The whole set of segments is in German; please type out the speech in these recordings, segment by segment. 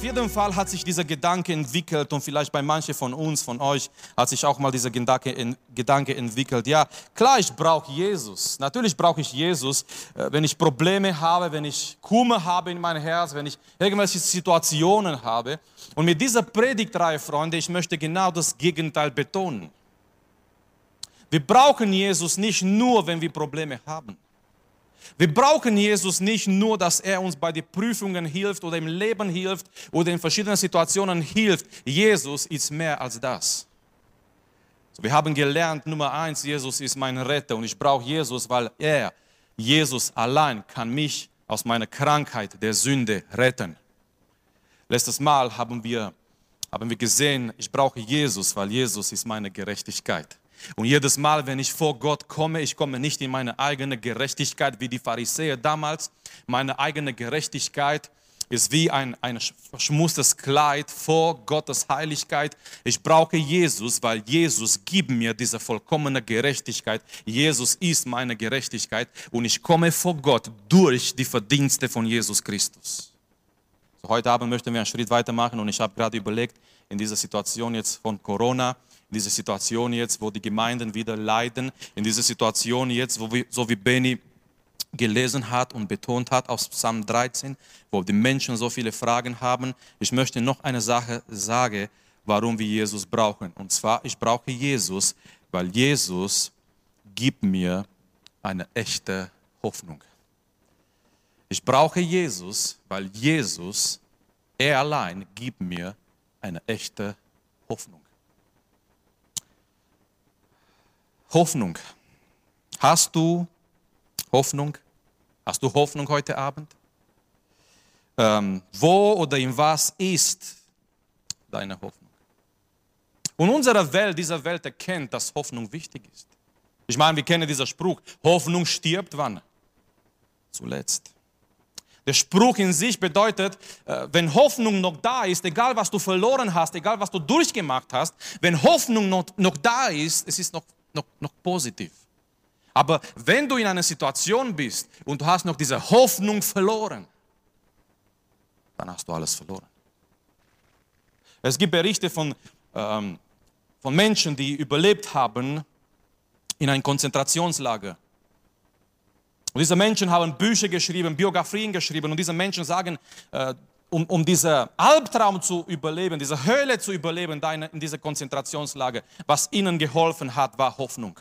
Auf jeden Fall hat sich dieser Gedanke entwickelt und vielleicht bei manchen von uns, von euch, hat sich auch mal dieser Gedanke entwickelt. Ja, klar, ich brauche Jesus. Natürlich brauche ich Jesus, wenn ich Probleme habe, wenn ich Kummer habe in meinem Herz, wenn ich irgendwelche Situationen habe. Und mit dieser Predigtreihe, Freunde, ich möchte genau das Gegenteil betonen. Wir brauchen Jesus nicht nur, wenn wir Probleme haben. Wir brauchen Jesus nicht nur, dass er uns bei den Prüfungen hilft oder im Leben hilft oder in verschiedenen Situationen hilft. Jesus ist mehr als das. Wir haben gelernt, Nummer 1, Jesus ist mein Retter und ich brauche Jesus, weil er, Jesus allein, kann mich aus meiner Krankheit der Sünde retten. Letztes Mal haben wir gesehen, ich brauche Jesus, weil Jesus ist meine Gerechtigkeit. Und jedes Mal, wenn ich vor Gott komme, ich komme nicht in meine eigene Gerechtigkeit, wie die Pharisäer damals. Meine eigene Gerechtigkeit ist wie ein verschmutztes Kleid vor Gottes Heiligkeit. Ich brauche Jesus, weil Jesus gibt mir diese vollkommene Gerechtigkeit. Jesus ist meine Gerechtigkeit und ich komme vor Gott durch die Verdienste von Jesus Christus. So, heute Abend möchten wir einen Schritt weitermachen und ich habe gerade überlegt, in dieser Situation jetzt von Corona, in dieser Situation jetzt, wo die Gemeinden wieder leiden, in dieser Situation jetzt, wo wir, so wie Benny gelesen hat und betont hat aus Psalm 13, wo die Menschen so viele Fragen haben. Ich möchte noch eine Sache sagen, warum wir Jesus brauchen. Und zwar, ich brauche Jesus, weil Jesus gibt mir eine echte Hoffnung. Ich brauche Jesus, weil Jesus, er allein, gibt mir eine echte Hoffnung. Hoffnung. Hast du Hoffnung? Hast du Hoffnung heute Abend? Wo oder in was ist deine Hoffnung? Und unsere Welt, diese Welt erkennt, dass Hoffnung wichtig ist. Ich meine, wir kennen diesen Spruch, Hoffnung stirbt wann? Zuletzt. Der Spruch in sich bedeutet, wenn Hoffnung noch da ist, egal was du verloren hast, egal was du durchgemacht hast, wenn Hoffnung noch da ist, es ist noch positiv. Aber wenn du in einer Situation bist und du hast noch diese Hoffnung verloren, dann hast du alles verloren. Es gibt Berichte von Menschen, die überlebt haben in einem Konzentrationslager. Und diese Menschen haben Bücher geschrieben, Biografien geschrieben und diese Menschen sagen, um diesen Albtraum zu überleben, diese Hölle zu überleben, in dieser Konzentrationslager, was ihnen geholfen hat, war Hoffnung.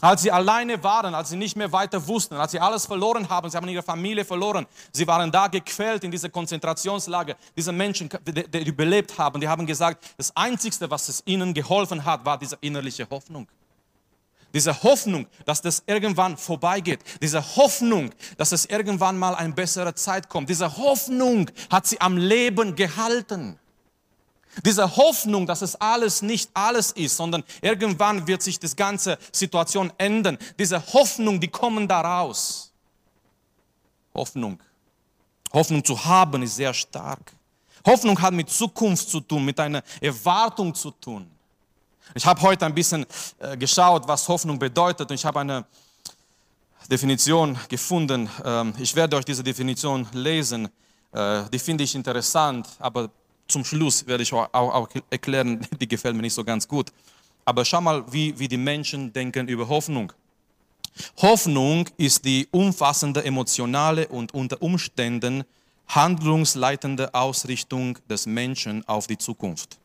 Als sie alleine waren, als sie nicht mehr weiter wussten, als sie alles verloren haben, sie haben ihre Familie verloren, sie waren da gequält in dieser Konzentrationslager, diese Menschen, die überlebt haben, die haben gesagt, das Einzige, was es ihnen geholfen hat, war diese innerliche Hoffnung. Diese Hoffnung, dass das irgendwann vorbeigeht. Diese Hoffnung, dass es irgendwann mal eine bessere Zeit kommt. Diese Hoffnung hat sie am Leben gehalten. Diese Hoffnung, dass es alles nicht alles ist, sondern irgendwann wird sich das ganze Situation ändern. Diese Hoffnung, die kommen daraus. Hoffnung. Hoffnung zu haben ist sehr stark. Hoffnung hat mit Zukunft zu tun, mit einer Erwartung zu tun. Ich habe heute ein bisschen geschaut, was Hoffnung bedeutet und ich habe eine Definition gefunden. Ich werde euch diese Definition lesen, die finde ich interessant, aber zum Schluss werde ich auch erklären, die gefällt mir nicht so ganz gut. Aber schau mal, wie die Menschen denken über Hoffnung. Hoffnung ist die umfassende emotionale und unter Umständen handlungsleitende Ausrichtung des Menschen auf die Zukunft.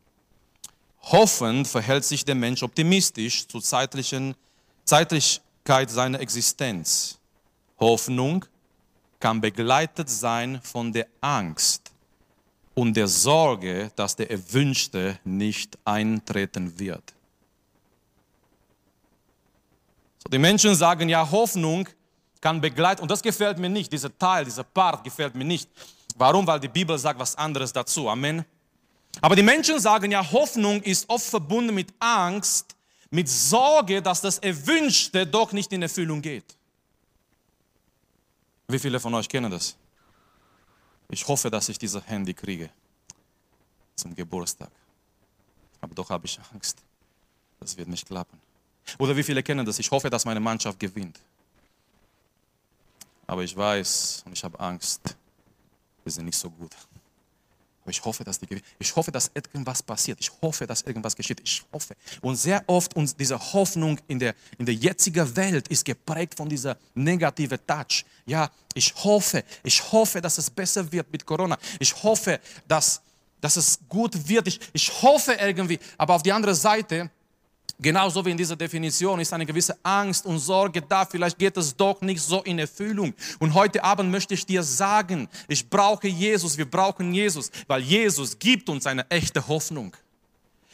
Hoffend verhält sich der Mensch optimistisch zur Zeitlichkeit seiner Existenz. Hoffnung kann begleitet sein von der Angst und der Sorge, dass der Erwünschte nicht eintreten wird. So, die Menschen sagen, ja, Hoffnung kann begleiten, und das gefällt mir nicht, dieser Teil, dieser Part gefällt mir nicht. Warum? Weil die Bibel sagt was anderes dazu. Amen. Aber die Menschen sagen ja, Hoffnung ist oft verbunden mit Angst, mit Sorge, dass das Erwünschte doch nicht in Erfüllung geht. Wie viele von euch kennen das? Ich hoffe, dass ich dieses Handy kriege zum Geburtstag. Aber doch habe ich Angst. Das wird nicht klappen. Oder wie viele kennen das? Ich hoffe, dass meine Mannschaft gewinnt. Aber ich weiß und ich habe Angst, wir sind nicht so gut. Aber ich hoffe, dass irgendwas passiert. Ich hoffe, dass irgendwas geschieht. Ich hoffe. Und sehr oft und diese Hoffnung in der jetzigen Welt ist geprägt von dieser negativen Touch. Ja, ich hoffe, dass es besser wird mit Corona. Ich hoffe, dass es gut wird. Ich hoffe irgendwie. Aber auf die andere Seite, genauso wie in dieser Definition, ist eine gewisse Angst und Sorge da. Vielleicht geht es doch nicht so in Erfüllung. Und heute Abend möchte ich dir sagen, ich brauche Jesus, wir brauchen Jesus, weil Jesus gibt uns eine echte Hoffnung.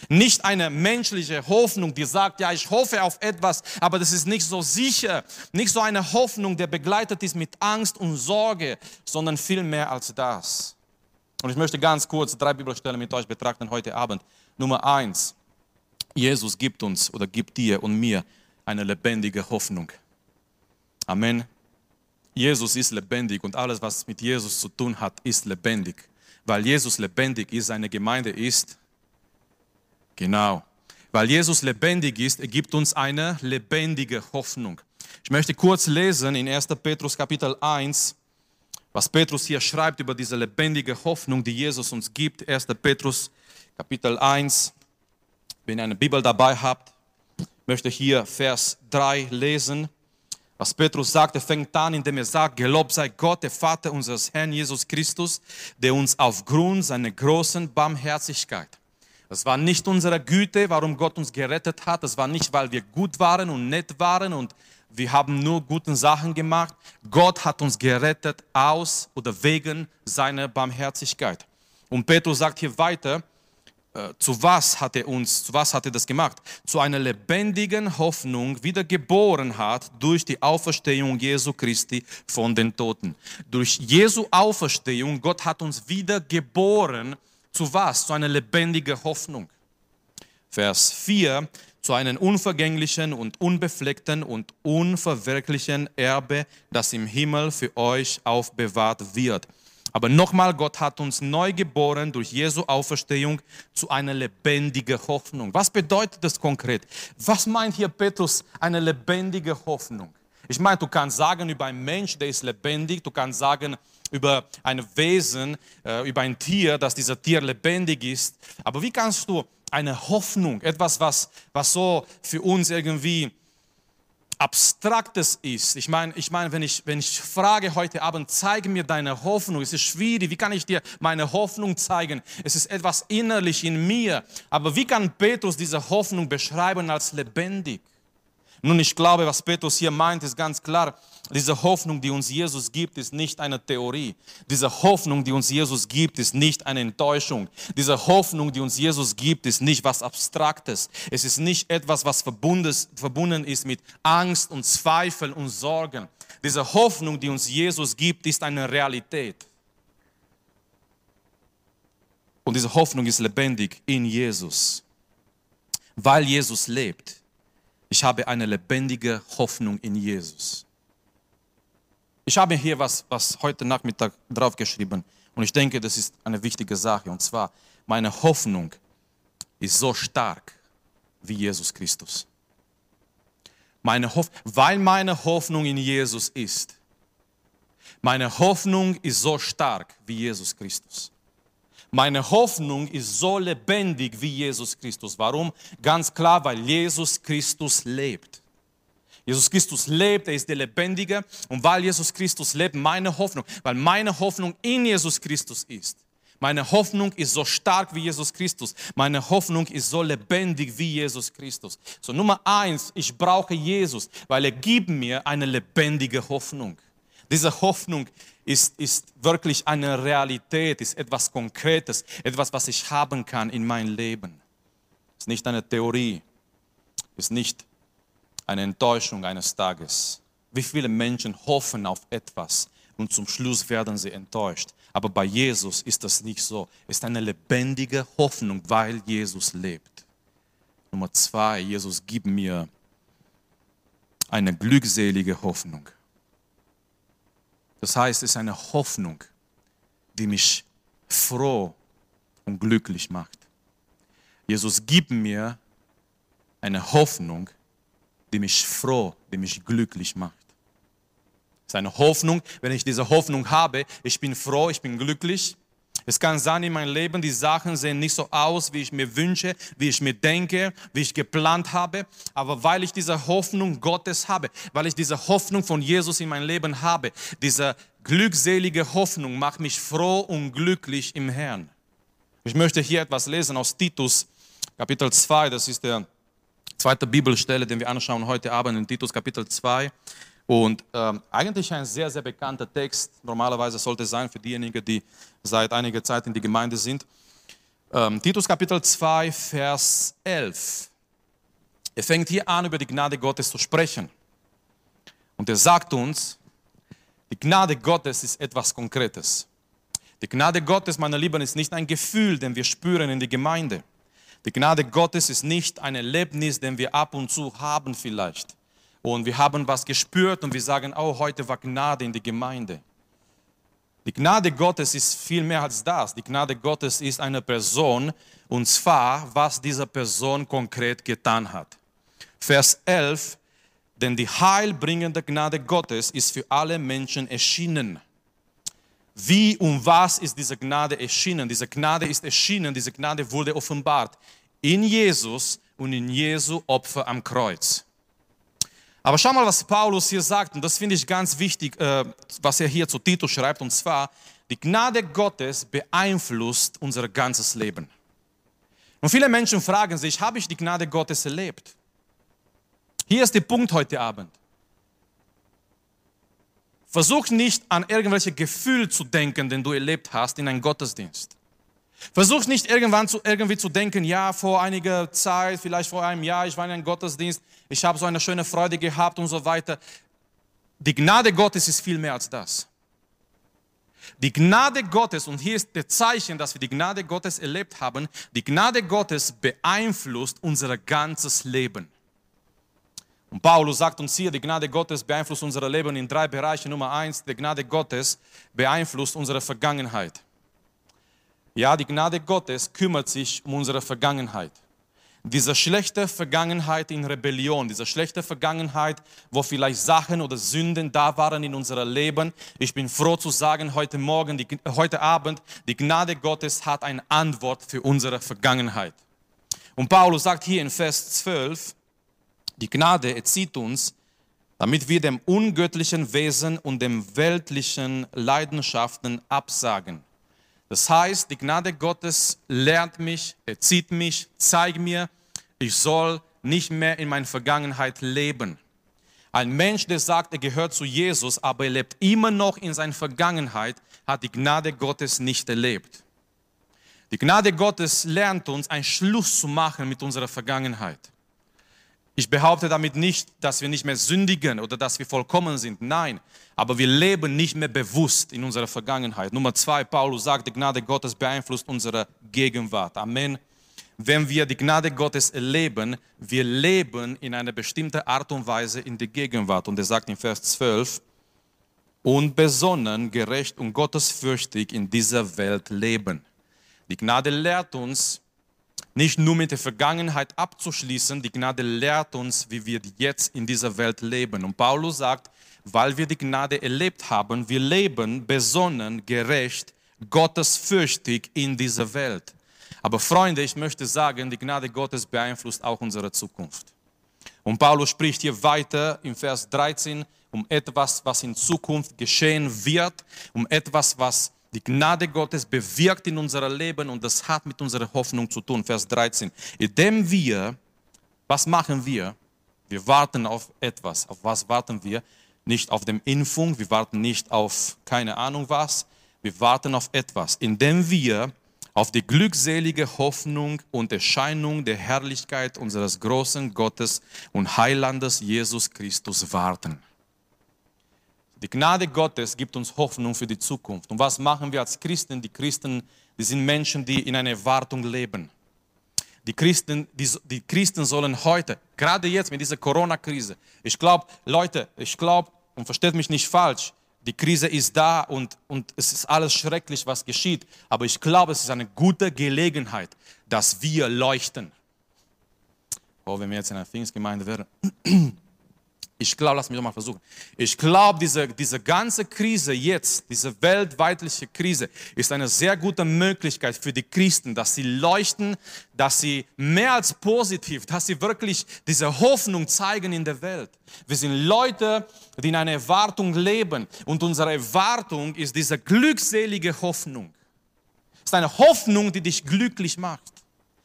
Nicht eine menschliche Hoffnung, die sagt, ja, ich hoffe auf etwas, aber das ist nicht so sicher. Nicht so eine Hoffnung, die begleitet ist mit Angst und Sorge, sondern viel mehr als das. Und ich möchte ganz kurz 3 Bibelstellen mit euch betrachten heute Abend. Nummer 1. Jesus gibt uns oder gibt dir und mir eine lebendige Hoffnung. Amen. Jesus ist lebendig und alles, was mit Jesus zu tun hat, ist lebendig. Weil Jesus lebendig ist, seine Gemeinde ist. Genau. Weil Jesus lebendig ist, er gibt uns eine lebendige Hoffnung. Ich möchte kurz lesen in 1. Petrus Kapitel 1, was Petrus hier schreibt über diese lebendige Hoffnung, die Jesus uns gibt. 1. Petrus Kapitel 1. Wenn ihr eine Bibel dabei habt, möchte ich hier Vers 3 lesen. Was Petrus sagt, er fängt an, indem er sagt, gelobt sei Gott, der Vater unseres Herrn Jesus Christus, der uns aufgrund seiner großen Barmherzigkeit, das war nicht unsere Güte, warum Gott uns gerettet hat, das war nicht, weil wir gut waren und nett waren und wir haben nur gute Sachen gemacht. Gott hat uns gerettet aus oder wegen seiner Barmherzigkeit. Und Petrus sagt hier weiter, zu was hat er das gemacht? Zu einer lebendigen Hoffnung wiedergeboren hat durch die Auferstehung Jesu Christi von den Toten. Durch Jesu Auferstehung, Gott hat uns wiedergeboren. Zu was? Zu einer lebendigen Hoffnung. Vers 4, zu einem unvergänglichen und unbefleckten und unverwelklichen Erbe, das im Himmel für euch aufbewahrt wird. Aber nochmal, Gott hat uns neu geboren durch Jesu Auferstehung zu einer lebendigen Hoffnung. Was bedeutet das konkret? Was meint hier Petrus, eine lebendige Hoffnung? Ich meine, du kannst sagen über einen Mensch, der ist lebendig. Du kannst sagen über ein Wesen, über ein Tier, dass dieser Tier lebendig ist. Aber wie kannst du eine Hoffnung, etwas, was so für uns irgendwie Abstraktes ist. Ich meine, wenn ich frage heute Abend, zeige mir deine Hoffnung, es ist schwierig, wie kann ich dir meine Hoffnung zeigen? Es ist etwas innerlich in mir, aber wie kann Petrus diese Hoffnung beschreiben als lebendig? Nun, ich glaube, was Petrus hier meint, ist ganz klar, diese Hoffnung, die uns Jesus gibt, ist nicht eine Theorie. Diese Hoffnung, die uns Jesus gibt, ist nicht eine Enttäuschung. Diese Hoffnung, die uns Jesus gibt, ist nicht was Abstraktes. Es ist nicht etwas, was verbunden ist mit Angst und Zweifel und Sorgen. Diese Hoffnung, die uns Jesus gibt, ist eine Realität. Und diese Hoffnung ist lebendig in Jesus, weil Jesus lebt. Ich habe eine lebendige Hoffnung in Jesus. Ich habe hier was heute Nachmittag draufgeschrieben und ich denke, das ist eine wichtige Sache. Und zwar, meine Hoffnung ist so stark wie Jesus Christus. Weil meine Hoffnung in Jesus ist. Meine Hoffnung ist so stark wie Jesus Christus. Meine Hoffnung ist so lebendig wie Jesus Christus. Warum? Ganz klar, weil Jesus Christus lebt. Jesus Christus lebt, er ist der Lebendige. Und weil Jesus Christus lebt, meine Hoffnung, weil meine Hoffnung in Jesus Christus ist. Meine Hoffnung ist so stark wie Jesus Christus. Meine Hoffnung ist so lebendig wie Jesus Christus. So, Nummer 1, ich brauche Jesus, weil er gibt mir eine lebendige Hoffnung. Diese Hoffnung ist wirklich eine Realität, ist etwas Konkretes, etwas, was ich haben kann in meinem Leben. Es ist nicht eine Theorie, es ist nicht eine Enttäuschung eines Tages. Wie viele Menschen hoffen auf etwas und zum Schluss werden sie enttäuscht. Aber bei Jesus ist das nicht so. Es ist eine lebendige Hoffnung, weil Jesus lebt. Nummer 2, Jesus gibt mir eine glückselige Hoffnung. Das heißt, es ist eine Hoffnung, die mich froh und glücklich macht. Jesus gibt mir eine Hoffnung, die mich froh, die mich glücklich macht. Es ist eine Hoffnung, wenn ich diese Hoffnung habe, ich bin froh, ich bin glücklich. Es kann sein in meinem Leben, die Sachen sehen nicht so aus, wie ich mir wünsche, wie ich mir denke, wie ich geplant habe. Aber weil ich diese Hoffnung Gottes habe, weil ich diese Hoffnung von Jesus in mein Leben habe, diese glückselige Hoffnung macht mich froh und glücklich im Herrn. Ich möchte hier etwas lesen aus Titus Kapitel 2. Das ist der zweite Bibelstelle, den wir anschauen heute Abend in Titus Kapitel 2. Und eigentlich ein sehr, sehr bekannter Text, normalerweise sollte es sein für diejenigen, die seit einiger Zeit in die Gemeinde sind. Titus Kapitel 2, Vers 11. Er fängt hier an, über die Gnade Gottes zu sprechen. Und er sagt uns, die Gnade Gottes ist etwas Konkretes. Die Gnade Gottes, meine Lieben, ist nicht ein Gefühl, den wir spüren in der Gemeinde. Die Gnade Gottes ist nicht ein Erlebnis, den wir ab und zu haben vielleicht. Und wir haben was gespürt und wir sagen, oh, heute war Gnade in der Gemeinde. Die Gnade Gottes ist viel mehr als das. Die Gnade Gottes ist eine Person, und zwar, was diese Person konkret getan hat. Vers 11, denn die heilbringende Gnade Gottes ist für alle Menschen erschienen. Wie und was ist diese Gnade erschienen? Diese Gnade ist erschienen, diese Gnade wurde offenbart. In Jesus und in Jesu Opfer am Kreuz. Aber schau mal, was Paulus hier sagt, und das finde ich ganz wichtig, was er hier zu Titus schreibt, und zwar, die Gnade Gottes beeinflusst unser ganzes Leben. Und viele Menschen fragen sich, habe ich die Gnade Gottes erlebt? Hier ist der Punkt heute Abend. Versuch nicht an irgendwelche Gefühle zu denken, den du erlebt hast in einem Gottesdienst. Versuch nicht irgendwie zu denken, ja, vor einiger Zeit, vielleicht vor einem Jahr, ich war in einem Gottesdienst, ich habe so eine schöne Freude gehabt und so weiter. Die Gnade Gottes ist viel mehr als das. Die Gnade Gottes, und hier ist das Zeichen, dass wir die Gnade Gottes erlebt haben, die Gnade Gottes beeinflusst unser ganzes Leben. Und Paulus sagt uns hier, die Gnade Gottes beeinflusst unser Leben in drei Bereichen. Nummer eins, die Gnade Gottes beeinflusst unsere Vergangenheit. Ja, die Gnade Gottes kümmert sich um unsere Vergangenheit. Diese schlechte Vergangenheit in Rebellion, diese schlechte Vergangenheit, wo vielleicht Sachen oder Sünden da waren in unserem Leben. Ich bin froh zu sagen, heute Abend, die Gnade Gottes hat eine Antwort für unsere Vergangenheit. Und Paulus sagt hier in Vers 12, die Gnade erzieht uns, damit wir dem ungöttlichen Wesen und dem weltlichen Leidenschaften absagen. Das heißt, die Gnade Gottes lehrt mich, erzieht mich, zeigt mir, ich soll nicht mehr in meiner Vergangenheit leben. Ein Mensch, der sagt, er gehört zu Jesus, aber er lebt immer noch in seiner Vergangenheit, hat die Gnade Gottes nicht erlebt. Die Gnade Gottes lernt uns, einen Schluss zu machen mit unserer Vergangenheit. Ich behaupte damit nicht, dass wir nicht mehr sündigen oder dass wir vollkommen sind. Nein, aber wir leben nicht mehr bewusst in unserer Vergangenheit. Nummer zwei, Paulus sagt, die Gnade Gottes beeinflusst unsere Gegenwart. Amen. Wenn wir die Gnade Gottes erleben, wir leben in einer bestimmten Art und Weise in der Gegenwart. Und er sagt in Vers 12, unbesonnen, gerecht und gottesfürchtig in dieser Welt leben. Die Gnade lehrt uns, nicht nur mit der Vergangenheit abzuschließen, die Gnade lehrt uns, wie wir jetzt in dieser Welt leben. Und Paulus sagt, weil wir die Gnade erlebt haben, wir leben besonnen, gerecht, gottesfürchtig in dieser Welt. Aber Freunde, ich möchte sagen, die Gnade Gottes beeinflusst auch unsere Zukunft. Und Paulus spricht hier weiter im Vers 13 um etwas, was in Zukunft geschehen wird, um etwas, was die Gnade Gottes bewirkt in unserem Leben, und das hat mit unserer Hoffnung zu tun. Vers 13. Indem wir, was machen wir? Wir warten auf etwas. Auf was warten wir? Nicht auf die Impfung, wir warten nicht auf keine Ahnung was. Wir warten auf etwas. Indem wir auf die glückselige Hoffnung und Erscheinung der Herrlichkeit unseres großen Gottes und Heilandes Jesus Christus warten. Die Gnade Gottes gibt uns Hoffnung für die Zukunft. Und was machen wir als Christen? Die Christen, die sind Menschen, die in einer Erwartung leben. Die Christen sollen heute, gerade jetzt mit dieser Corona-Krise, ich glaube, Leute, und versteht mich nicht falsch, die Krise ist da und es ist alles schrecklich, was geschieht. Aber ich glaube, es ist eine gute Gelegenheit, dass wir leuchten. Oh, wenn wir jetzt in einer Pfingstgemeinde wären. Ich glaube, lass mich doch mal versuchen. Ich glaube, diese ganze Krise jetzt, diese weltweitliche Krise, ist eine sehr gute Möglichkeit für die Christen, dass sie leuchten, dass sie mehr als positiv, dass sie wirklich diese Hoffnung zeigen in der Welt. Wir sind Leute, die in einer Erwartung leben. Und unsere Erwartung ist diese glückselige Hoffnung. Es ist eine Hoffnung, die dich glücklich macht.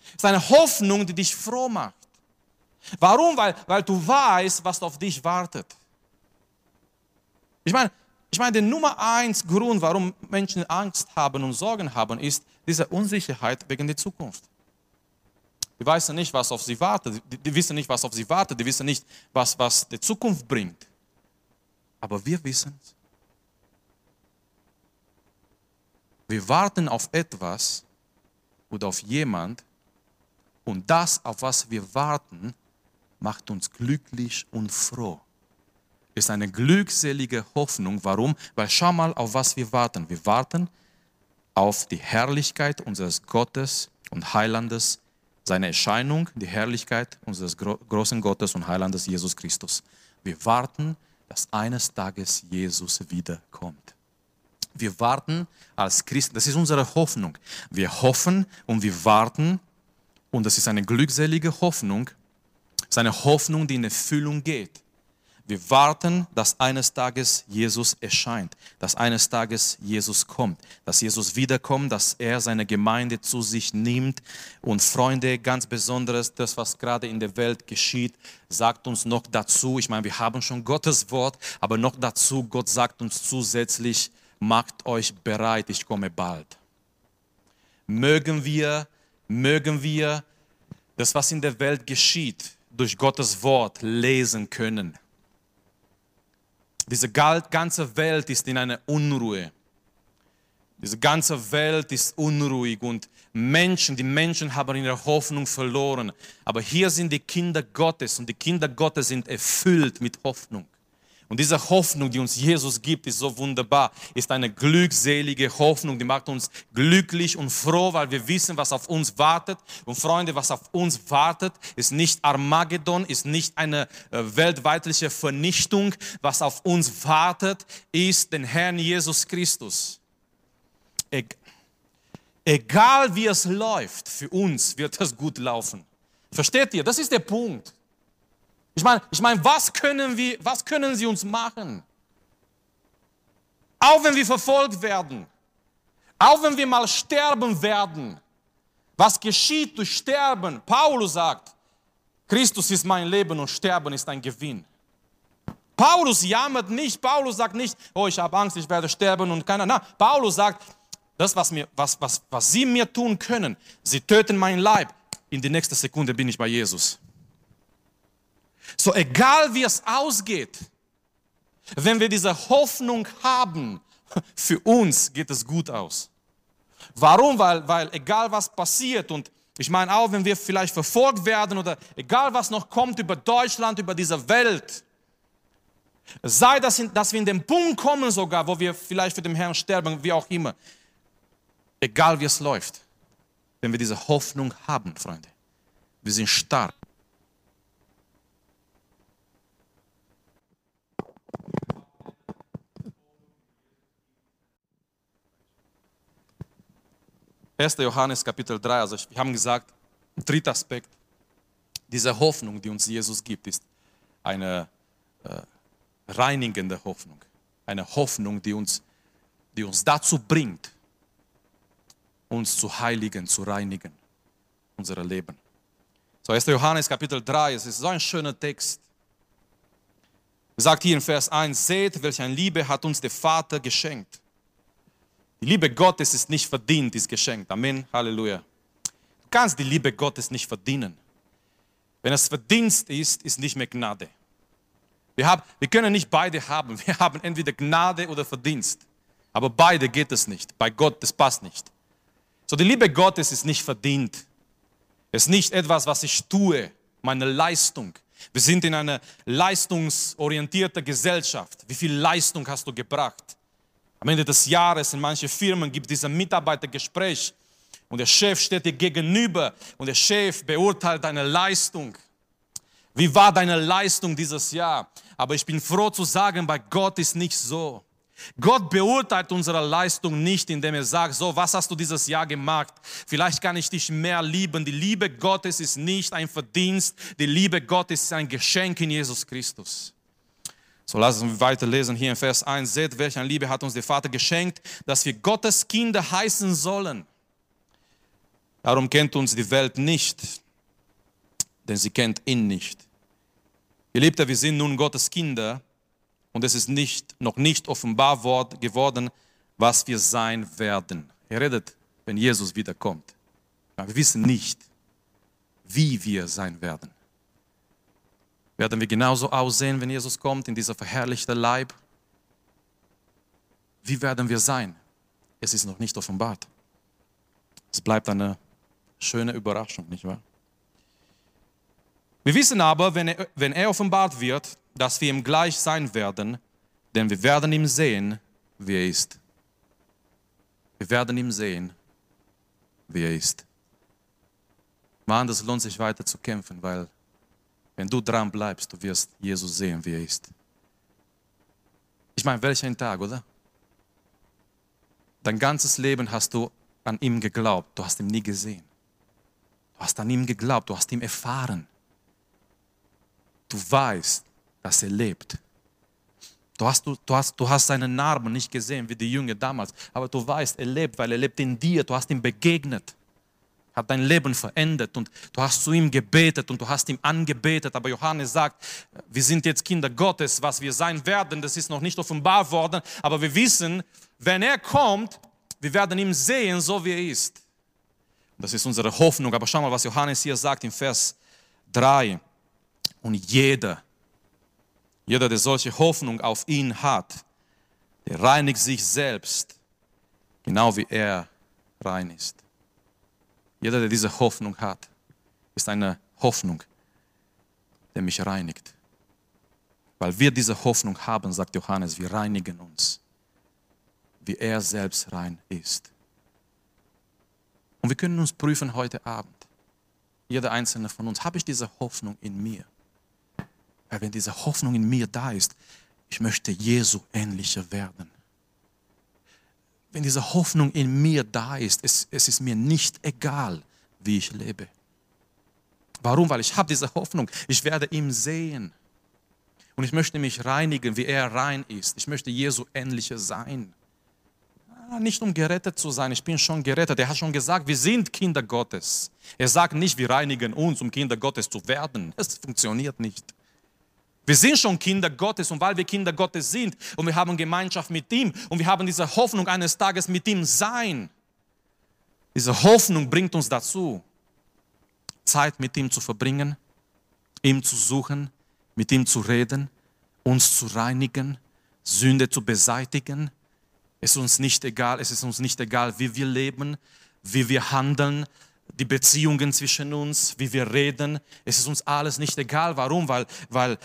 Es ist eine Hoffnung, die dich froh macht. Warum? Weil du weißt, was auf dich wartet. Ich meine, der Nummer 1 Grund, warum Menschen Angst haben und Sorgen haben, ist diese Unsicherheit wegen der Zukunft. Die wissen nicht, was auf sie wartet. Die wissen nicht, was auf sie wartet. Die wissen nicht, was die Zukunft bringt. Aber wir wissen es. Wir warten auf etwas oder auf jemand, und das, auf was wir warten, macht uns glücklich und froh. Ist eine glückselige Hoffnung. Warum? Weil schau mal, auf was wir warten. Wir warten auf die Herrlichkeit unseres Gottes und Heilandes, seine Erscheinung, die Herrlichkeit unseres großen Gottes und Heilandes Jesus Christus. Wir warten, dass eines Tages Jesus wiederkommt. Wir warten als Christen, das ist unsere Hoffnung. Wir hoffen und wir warten. Und das ist eine glückselige Hoffnung. Es ist eine Hoffnung, die in Erfüllung geht. Wir warten, dass eines Tages Jesus erscheint, dass eines Tages Jesus kommt, dass Jesus wiederkommt, dass er seine Gemeinde zu sich nimmt. Und Freunde, ganz besonders das, was gerade in der Welt geschieht, sagt uns noch dazu, ich meine, wir haben schon Gottes Wort, aber noch dazu, Gott sagt uns zusätzlich, macht euch bereit, ich komme bald. Mögen wir das, was in der Welt geschieht, durch Gottes Wort lesen können. Diese ganze Welt ist in einer Unruhe. Diese ganze Welt ist unruhig und die Menschen haben ihre Hoffnung verloren. Aber hier sind die Kinder Gottes und die Kinder Gottes sind erfüllt mit Hoffnung. Und diese Hoffnung, die uns Jesus gibt, ist so wunderbar, ist eine glückselige Hoffnung, die macht uns glücklich und froh, weil wir wissen, was auf uns wartet. Und Freunde, was auf uns wartet, ist nicht Armageddon, ist nicht eine weltweitliche Vernichtung. Was auf uns wartet, ist den Herrn Jesus Christus. Egal wie es läuft, für uns wird es gut laufen. Versteht ihr? Das ist der Punkt. Ich meine, was können sie uns machen? Auch wenn wir verfolgt werden, auch wenn wir mal sterben werden, was geschieht durch Sterben? Paulus sagt, Christus ist mein Leben und Sterben ist ein Gewinn. Paulus jammert nicht, Paulus sagt nicht, oh, ich habe Angst, ich werde sterben und keiner. Nein, Paulus sagt, das, was sie mir tun können, sie töten meinen Leib, in der nächsten Sekunde bin ich bei Jesus. So egal wie es ausgeht, wenn wir diese Hoffnung haben, für uns geht es gut aus. Warum? Weil egal was passiert und ich meine auch, wenn wir vielleicht verfolgt werden oder egal was noch kommt über Deutschland, über diese Welt, sei das, dass wir in den Punkt kommen sogar, wo wir vielleicht für den Herrn sterben, wie auch immer. Egal wie es läuft, wenn wir diese Hoffnung haben, Freunde, wir sind stark. Johannes Kapitel 3, also wir haben gesagt, dritter Aspekt, diese Hoffnung, die uns Jesus gibt, ist eine reinigende Hoffnung. Eine Hoffnung, die uns dazu bringt, uns zu heiligen, zu reinigen, unser Leben. So, 1. Johannes Kapitel 3, es ist so ein schöner Text. Er sagt hier in Vers 1, seht, welche Liebe hat uns der Vater geschenkt. Die Liebe Gottes ist nicht verdient, ist geschenkt. Amen, Halleluja. Du kannst die Liebe Gottes nicht verdienen. Wenn es Verdienst ist, ist nicht mehr Gnade. Wir können nicht beide haben. Wir haben entweder Gnade oder Verdienst. Aber beide geht es nicht. Bei Gott, das passt nicht. So, die Liebe Gottes ist nicht verdient. Es ist nicht etwas, was ich tue, meine Leistung. Wir sind in einer leistungsorientierten Gesellschaft. Wie viel Leistung hast du gebracht? Am Ende des Jahres in manchen Firmen gibt es dieses Mitarbeitergespräch und der Chef steht dir gegenüber und der Chef beurteilt deine Leistung. Wie war deine Leistung dieses Jahr? Aber ich bin froh zu sagen, bei Gott ist nicht so. Gott beurteilt unsere Leistung nicht, indem er sagt, so, was hast du dieses Jahr gemacht? Vielleicht kann ich dich mehr lieben. Die Liebe Gottes ist nicht ein Verdienst. Die Liebe Gottes ist ein Geschenk in Jesus Christus. So, lass uns weiterlesen hier in Vers 1. Seht, welche Liebe hat uns der Vater geschenkt, dass wir Gottes Kinder heißen sollen. Darum kennt uns die Welt nicht, denn sie kennt ihn nicht. Geliebter, wir sind nun Gottes Kinder und es ist noch nicht offenbar geworden, was wir sein werden. Er redet, wenn Jesus wiederkommt. Wir wissen nicht, wie wir sein werden. Werden wir genauso aussehen, wenn Jesus kommt, in dieser verherrlichten Leib? Wie werden wir sein? Es ist noch nicht offenbart. Es bleibt eine schöne Überraschung, nicht wahr? Wir wissen aber, wenn er offenbart wird, dass wir ihm gleich sein werden, denn wir werden ihn sehen, wie er ist. Wir werden ihn sehen, wie er ist. Mann, das lohnt sich weiter zu kämpfen, weil wenn du dran bleibst, du wirst Jesus sehen, wie er ist. Ich meine, welch ein Tag, oder? Dein ganzes Leben hast du an ihm geglaubt, du hast ihn nie gesehen. Du hast an ihm geglaubt, du hast ihn erfahren. Du weißt, dass er lebt. Du hast seine Narben nicht gesehen, wie die Jünger damals, aber du weißt, er lebt, weil er lebt in dir, du hast ihm begegnet. Hat dein Leben verändert und du hast zu ihm gebetet und du hast ihm angebetet. Aber Johannes sagt, wir sind jetzt Kinder Gottes, was wir sein werden, das ist noch nicht offenbar worden. Aber wir wissen, wenn er kommt, wir werden ihn sehen, so wie er ist. Das ist unsere Hoffnung. Aber schau mal, was Johannes hier sagt in Vers 3. Und jeder, der solche Hoffnung auf ihn hat, der reinigt sich selbst, genau wie er rein ist. Jeder, der diese Hoffnung hat, ist eine Hoffnung, die mich reinigt. Weil wir diese Hoffnung haben, sagt Johannes, wir reinigen uns, wie er selbst rein ist. Und wir können uns prüfen heute Abend, jeder einzelne von uns, habe ich diese Hoffnung in mir? Weil wenn diese Hoffnung in mir da ist, ich möchte Jesu ähnlicher werden. Wenn diese Hoffnung in mir da ist, es ist mir nicht egal, wie ich lebe. Warum? Weil ich habe diese Hoffnung. Ich werde ihn sehen. Und ich möchte mich reinigen, wie er rein ist. Ich möchte Jesu ähnlicher sein. Nicht um gerettet zu sein. Ich bin schon gerettet. Er hat schon gesagt, wir sind Kinder Gottes. Er sagt nicht, wir reinigen uns, um Kinder Gottes zu werden. Das funktioniert nicht. Wir sind schon Kinder Gottes und weil wir Kinder Gottes sind und wir haben Gemeinschaft mit ihm und wir haben diese Hoffnung eines Tages mit ihm sein. Diese Hoffnung bringt uns dazu, Zeit mit ihm zu verbringen, ihm zu suchen, mit ihm zu reden, uns zu reinigen, Sünde zu beseitigen. Es ist uns nicht egal, es ist uns nicht egal, wie wir leben, wie wir handeln, die Beziehungen zwischen uns, wie wir reden, es ist uns alles nicht egal. Warum? Weil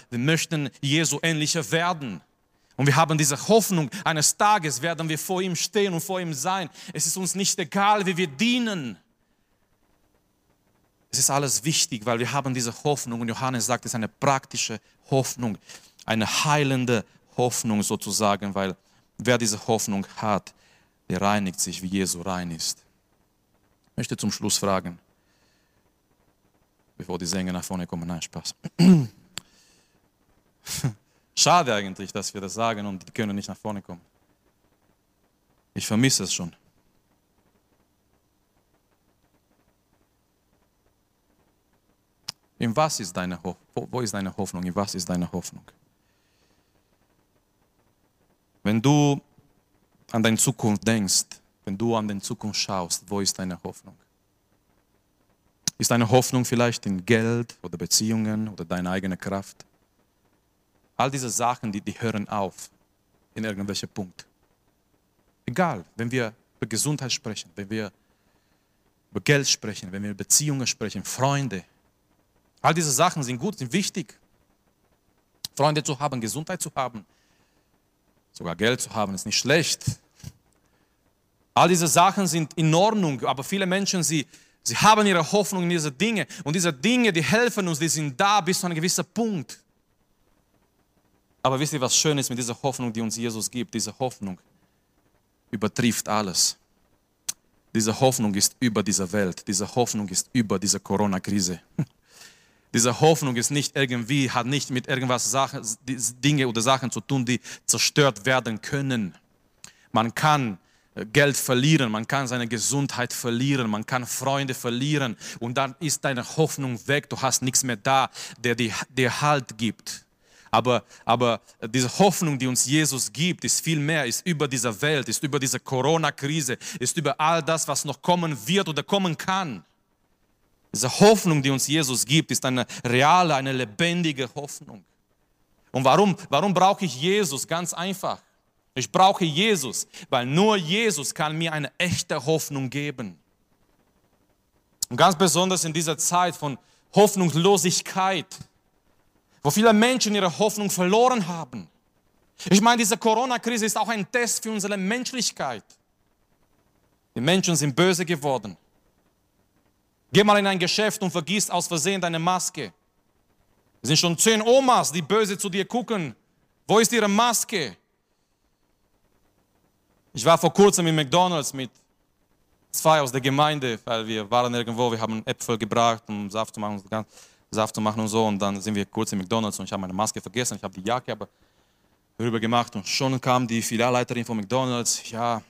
wir möchten Jesu ähnlicher werden. Und wir haben diese Hoffnung, eines Tages werden wir vor ihm stehen und vor ihm sein. Es ist uns nicht egal, wie wir dienen. Es ist alles wichtig, weil wir haben diese Hoffnung. Und Johannes sagt, es ist eine praktische Hoffnung, eine heilende Hoffnung sozusagen, weil wer diese Hoffnung hat, der reinigt sich, wie Jesu rein ist. Ich möchte zum Schluss fragen, bevor die Sänger nach vorne kommen. Nein, Spaß. Schade eigentlich, dass wir das sagen und die können nicht nach vorne kommen. Ich vermisse es schon. In was ist deine Hoffnung? Wo ist deine Hoffnung? In was ist deine Hoffnung? Wenn du an deine Zukunft denkst, wenn du an die Zukunft schaust, wo ist deine Hoffnung? Ist deine Hoffnung vielleicht in Geld oder Beziehungen oder deine eigene Kraft? All diese Sachen, die hören auf in irgendwelchen Punkt. Egal, wenn wir über Gesundheit sprechen, wenn wir über Geld sprechen, wenn wir über Beziehungen sprechen, Freunde. All diese Sachen sind gut, sind wichtig. Freunde zu haben, Gesundheit zu haben, sogar Geld zu haben, ist nicht schlecht. All diese Sachen sind in Ordnung, aber viele Menschen, sie Sie haben ihre Hoffnung in diese Dinge. Und diese Dinge, die helfen uns, die sind da bis zu einem gewissen Punkt. Aber wisst ihr, was schön ist mit dieser Hoffnung, die uns Jesus gibt? Diese Hoffnung übertrifft alles. Diese Hoffnung ist über dieser Welt. Diese Hoffnung ist über diese Corona-Krise. Diese Hoffnung ist nicht irgendwie, hat nicht mit irgendwas Dinge oder Sachen zu tun, die zerstört werden können. Man kann Geld verlieren, man kann seine Gesundheit verlieren, man kann Freunde verlieren und dann ist deine Hoffnung weg, du hast nichts mehr da, der dir Halt gibt. Aber diese Hoffnung, die uns Jesus gibt, ist viel mehr, ist über dieser Welt, ist über diese Corona-Krise, ist über all das, was noch kommen wird oder kommen kann. Diese Hoffnung, die uns Jesus gibt, ist eine reale, eine lebendige Hoffnung. Und warum brauche ich Jesus? Ganz einfach. Ich brauche Jesus, weil nur Jesus kann mir eine echte Hoffnung geben. Und ganz besonders in dieser Zeit von Hoffnungslosigkeit, wo viele Menschen ihre Hoffnung verloren haben. Ich meine, diese Corona-Krise ist auch ein Test für unsere Menschlichkeit. Die Menschen sind böse geworden. Geh mal in ein Geschäft und vergiss aus Versehen deine Maske. Es sind schon 10 Omas, die böse zu dir gucken. Wo ist ihre Maske? Ich war vor kurzem in McDonald's mit 2 aus der Gemeinde, weil wir waren irgendwo, wir haben Äpfel gebracht, um Saft zu machen und so. Und dann sind wir kurz in McDonald's und ich habe meine Maske vergessen, ich habe die Jacke aber rüber gemacht. Und schon kam die Filialleiterin von McDonald's, ja,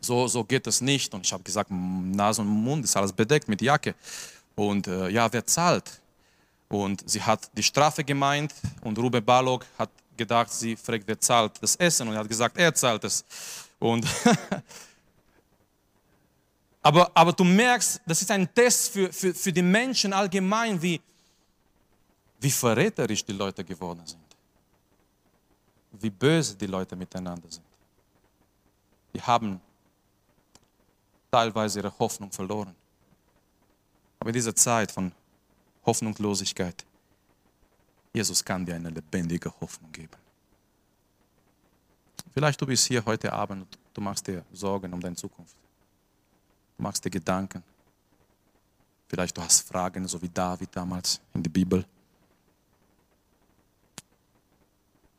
so geht das nicht. Und ich habe gesagt, Nase und Mund ist alles bedeckt mit Jacke. Und ja, wer zahlt? Und sie hat die Strafe gemeint und Ruben Balog hat gedacht, sie fragt, wer zahlt das Essen? Und er hat gesagt, er zahlt es. Und aber du merkst, das ist ein Test für die Menschen allgemein, wie verräterisch die Leute geworden sind. Wie böse die Leute miteinander sind. Die haben teilweise ihre Hoffnung verloren. Aber in dieser Zeit von Hoffnungslosigkeit, Jesus kann dir eine lebendige Hoffnung geben. Vielleicht du bist hier heute Abend und du machst dir Sorgen um deine Zukunft. Du machst dir Gedanken. Vielleicht du hast Fragen, so wie David damals in der Bibel.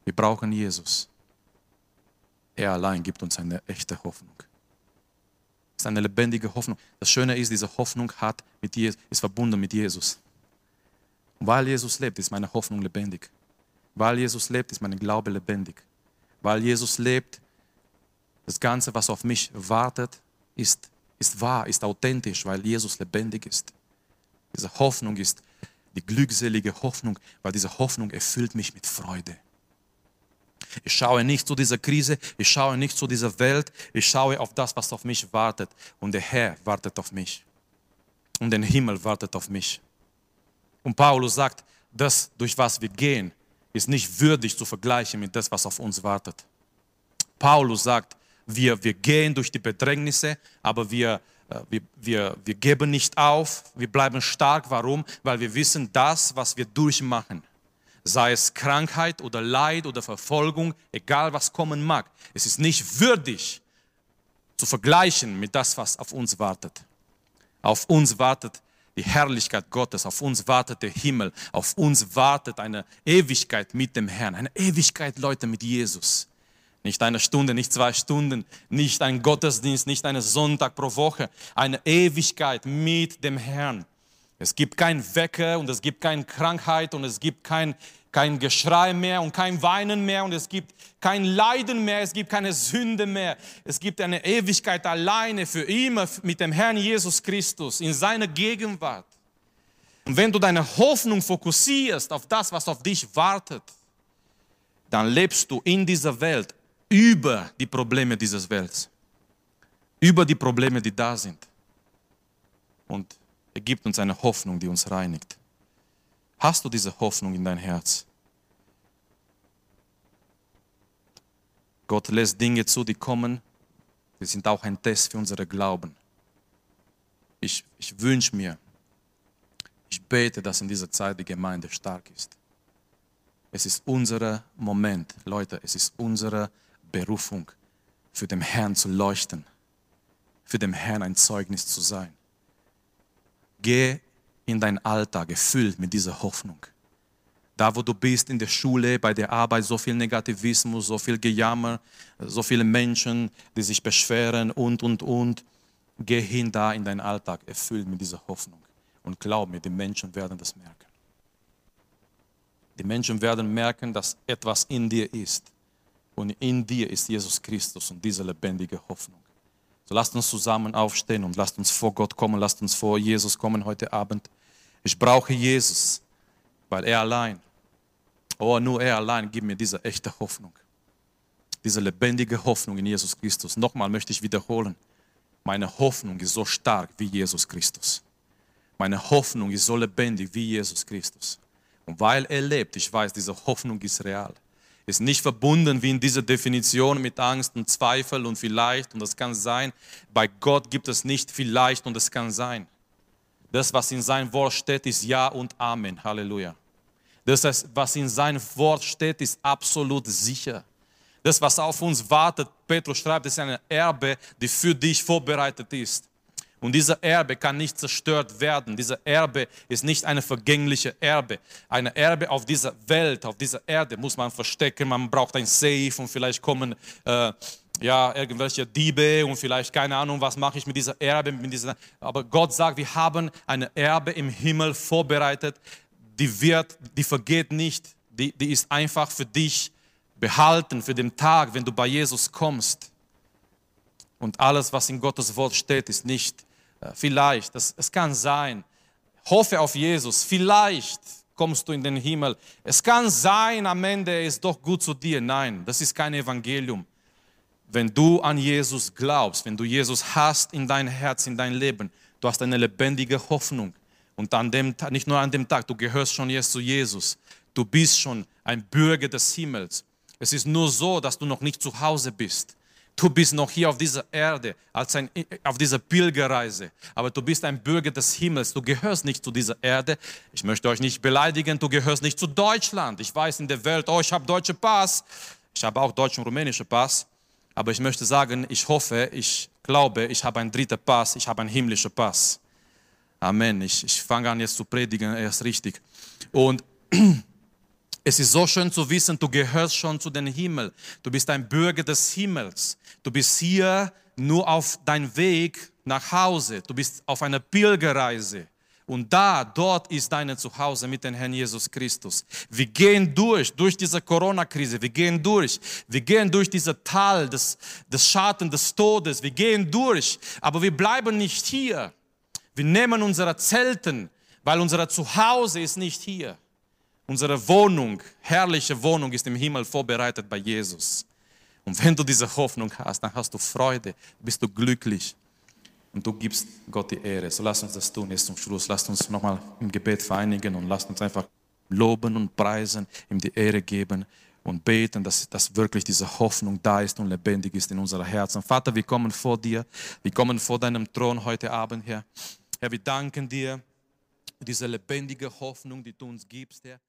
Wir brauchen Jesus. Er allein gibt uns eine echte Hoffnung. Es ist eine lebendige Hoffnung. Das Schöne ist, diese Hoffnung ist verbunden mit Jesus. Weil Jesus lebt, ist meine Hoffnung lebendig. Weil Jesus lebt, ist mein Glaube lebendig. Weil Jesus lebt, das Ganze, was auf mich wartet, ist wahr, ist authentisch, weil Jesus lebendig ist. Diese Hoffnung ist die glückselige Hoffnung, weil diese Hoffnung erfüllt mich mit Freude. Ich schaue nicht zu dieser Krise, ich schaue nicht zu dieser Welt, ich schaue auf das, was auf mich wartet. Und der Herr wartet auf mich. Und der Himmel wartet auf mich. Und Paulus sagt, das, durch was wir gehen, ist nicht würdig zu vergleichen mit dem, was auf uns wartet. Paulus sagt, wir gehen durch die Bedrängnisse, aber wir geben nicht auf, wir bleiben stark. Warum? Weil wir wissen, das, was wir durchmachen, sei es Krankheit oder Leid oder Verfolgung, egal was kommen mag, es ist nicht würdig zu vergleichen mit dem, was auf uns wartet. Auf uns wartet die Herrlichkeit Gottes, auf uns wartet der Himmel, auf uns wartet eine Ewigkeit mit dem Herrn, eine Ewigkeit, Leute, mit Jesus. Nicht eine Stunde, nicht 2 Stunden, nicht ein Gottesdienst, nicht einen Sonntag pro Woche, eine Ewigkeit mit dem Herrn. Es gibt kein Wecker und es gibt keine Krankheit und es gibt kein Geschrei mehr und kein Weinen mehr und es gibt kein Leiden mehr, es gibt keine Sünde mehr. Es gibt eine Ewigkeit alleine für immer mit dem Herrn Jesus Christus in seiner Gegenwart. Und wenn du deine Hoffnung fokussierst auf das, was auf dich wartet, dann lebst du in dieser Welt über die Probleme dieser Welt, über die Probleme, die da sind. Und er gibt uns eine Hoffnung, die uns reinigt. Hast du diese Hoffnung in dein Herz? Gott lässt Dinge zu, die kommen. Die sind auch ein Test für unseren Glauben. Ich wünsche mir, ich bete, dass in dieser Zeit die Gemeinde stark ist. Es ist unser Moment, Leute, es ist unsere Berufung, für den Herrn zu leuchten, für den Herrn ein Zeugnis zu sein. Geh in dein Alltag gefüllt mit dieser Hoffnung. Da, wo du bist, in der Schule, bei der Arbeit, so viel Negativismus, so viel Gejammer, so viele Menschen, die sich beschweren und. Geh hin da in deinen Alltag, erfüllt mit dieser Hoffnung. Und glaub mir, die Menschen werden das merken. Die Menschen werden merken, dass etwas in dir ist. Und in dir ist Jesus Christus und diese lebendige Hoffnung. So lasst uns zusammen aufstehen und lasst uns vor Gott kommen, lasst uns vor Jesus kommen heute Abend. Ich brauche Jesus, weil er allein, oh, nur er allein gibt mir diese echte Hoffnung. Diese lebendige Hoffnung in Jesus Christus. Nochmal möchte ich wiederholen. Meine Hoffnung ist so stark wie Jesus Christus. Meine Hoffnung ist so lebendig wie Jesus Christus. Und weil er lebt, ich weiß, diese Hoffnung ist real. Ist nicht verbunden wie in dieser Definition mit Angst und Zweifel und vielleicht und das kann sein. Bei Gott gibt es nicht vielleicht und es kann sein. Das, was in seinem Wort steht, ist Ja und Amen. Halleluja. Das heißt, was in seinem Wort steht, ist absolut sicher. Das, was auf uns wartet, Petrus schreibt, ist eine Erbe, die für dich vorbereitet ist. Und dieser Erbe kann nicht zerstört werden. Dieser Erbe ist nicht eine vergängliche Erbe. Eine Erbe auf dieser Welt, auf dieser Erde muss man verstecken. Man braucht ein Safe und vielleicht kommen irgendwelche Diebe und vielleicht keine Ahnung, was mache ich mit dieser Erbe. Aber Gott sagt, wir haben eine Erbe im Himmel vorbereitet, die vergeht nicht. Die ist einfach für dich behalten, für den Tag, wenn du bei Jesus kommst. Und alles, was in Gottes Wort steht, ist nicht vielleicht. Es kann sein. Hoffe auf Jesus. Vielleicht kommst du in den Himmel. Es kann sein, am Ende er ist doch gut zu dir. Nein, das ist kein Evangelium. Wenn du an Jesus glaubst, wenn du Jesus hast in dein Herz, in dein Leben, du hast eine lebendige Hoffnung. Und an dem Tag, nicht nur an dem Tag, du gehörst schon jetzt zu Jesus. Du bist schon ein Bürger des Himmels. Es ist nur so, dass du noch nicht zu Hause bist. Du bist noch hier auf dieser Erde, auf dieser Pilgerreise. Aber du bist ein Bürger des Himmels. Du gehörst nicht zu dieser Erde. Ich möchte euch nicht beleidigen. Du gehörst nicht zu Deutschland. Ich weiß in der Welt, oh, ich habe deutschen Pass. Ich habe auch deutschen und rumänischen Pass. Aber ich möchte sagen, ich hoffe, ich glaube, ich habe einen dritten Pass. Ich habe einen himmlischen Pass. Amen. Ich fange an jetzt zu predigen, erst richtig. Und es ist so schön zu wissen, du gehörst schon zu den Himmel. Du bist ein Bürger des Himmels. Du bist hier nur auf deinem Weg nach Hause. Du bist auf einer Pilgerreise. Und dort ist dein Zuhause mit dem Herrn Jesus Christus. Wir gehen durch diese Corona-Krise. Wir gehen durch dieses Tal des Schatten des Todes. Wir gehen durch, aber wir bleiben nicht hier. Wir nehmen unsere Zelten, weil unser Zuhause ist nicht hier. Unsere Wohnung, herrliche Wohnung, ist im Himmel vorbereitet bei Jesus. Und wenn du diese Hoffnung hast, dann hast du Freude, bist du glücklich und du gibst Gott die Ehre. So lasst uns das tun jetzt zum Schluss. Lasst uns nochmal im Gebet vereinigen und lasst uns einfach loben und preisen, ihm die Ehre geben und beten, dass wirklich diese Hoffnung da ist und lebendig ist in unserem Herzen. Vater, wir kommen vor dir, wir kommen vor deinem Thron heute Abend, Herr. Herr, wir danken dir für diese lebendige Hoffnung, die du uns gibst, Herr.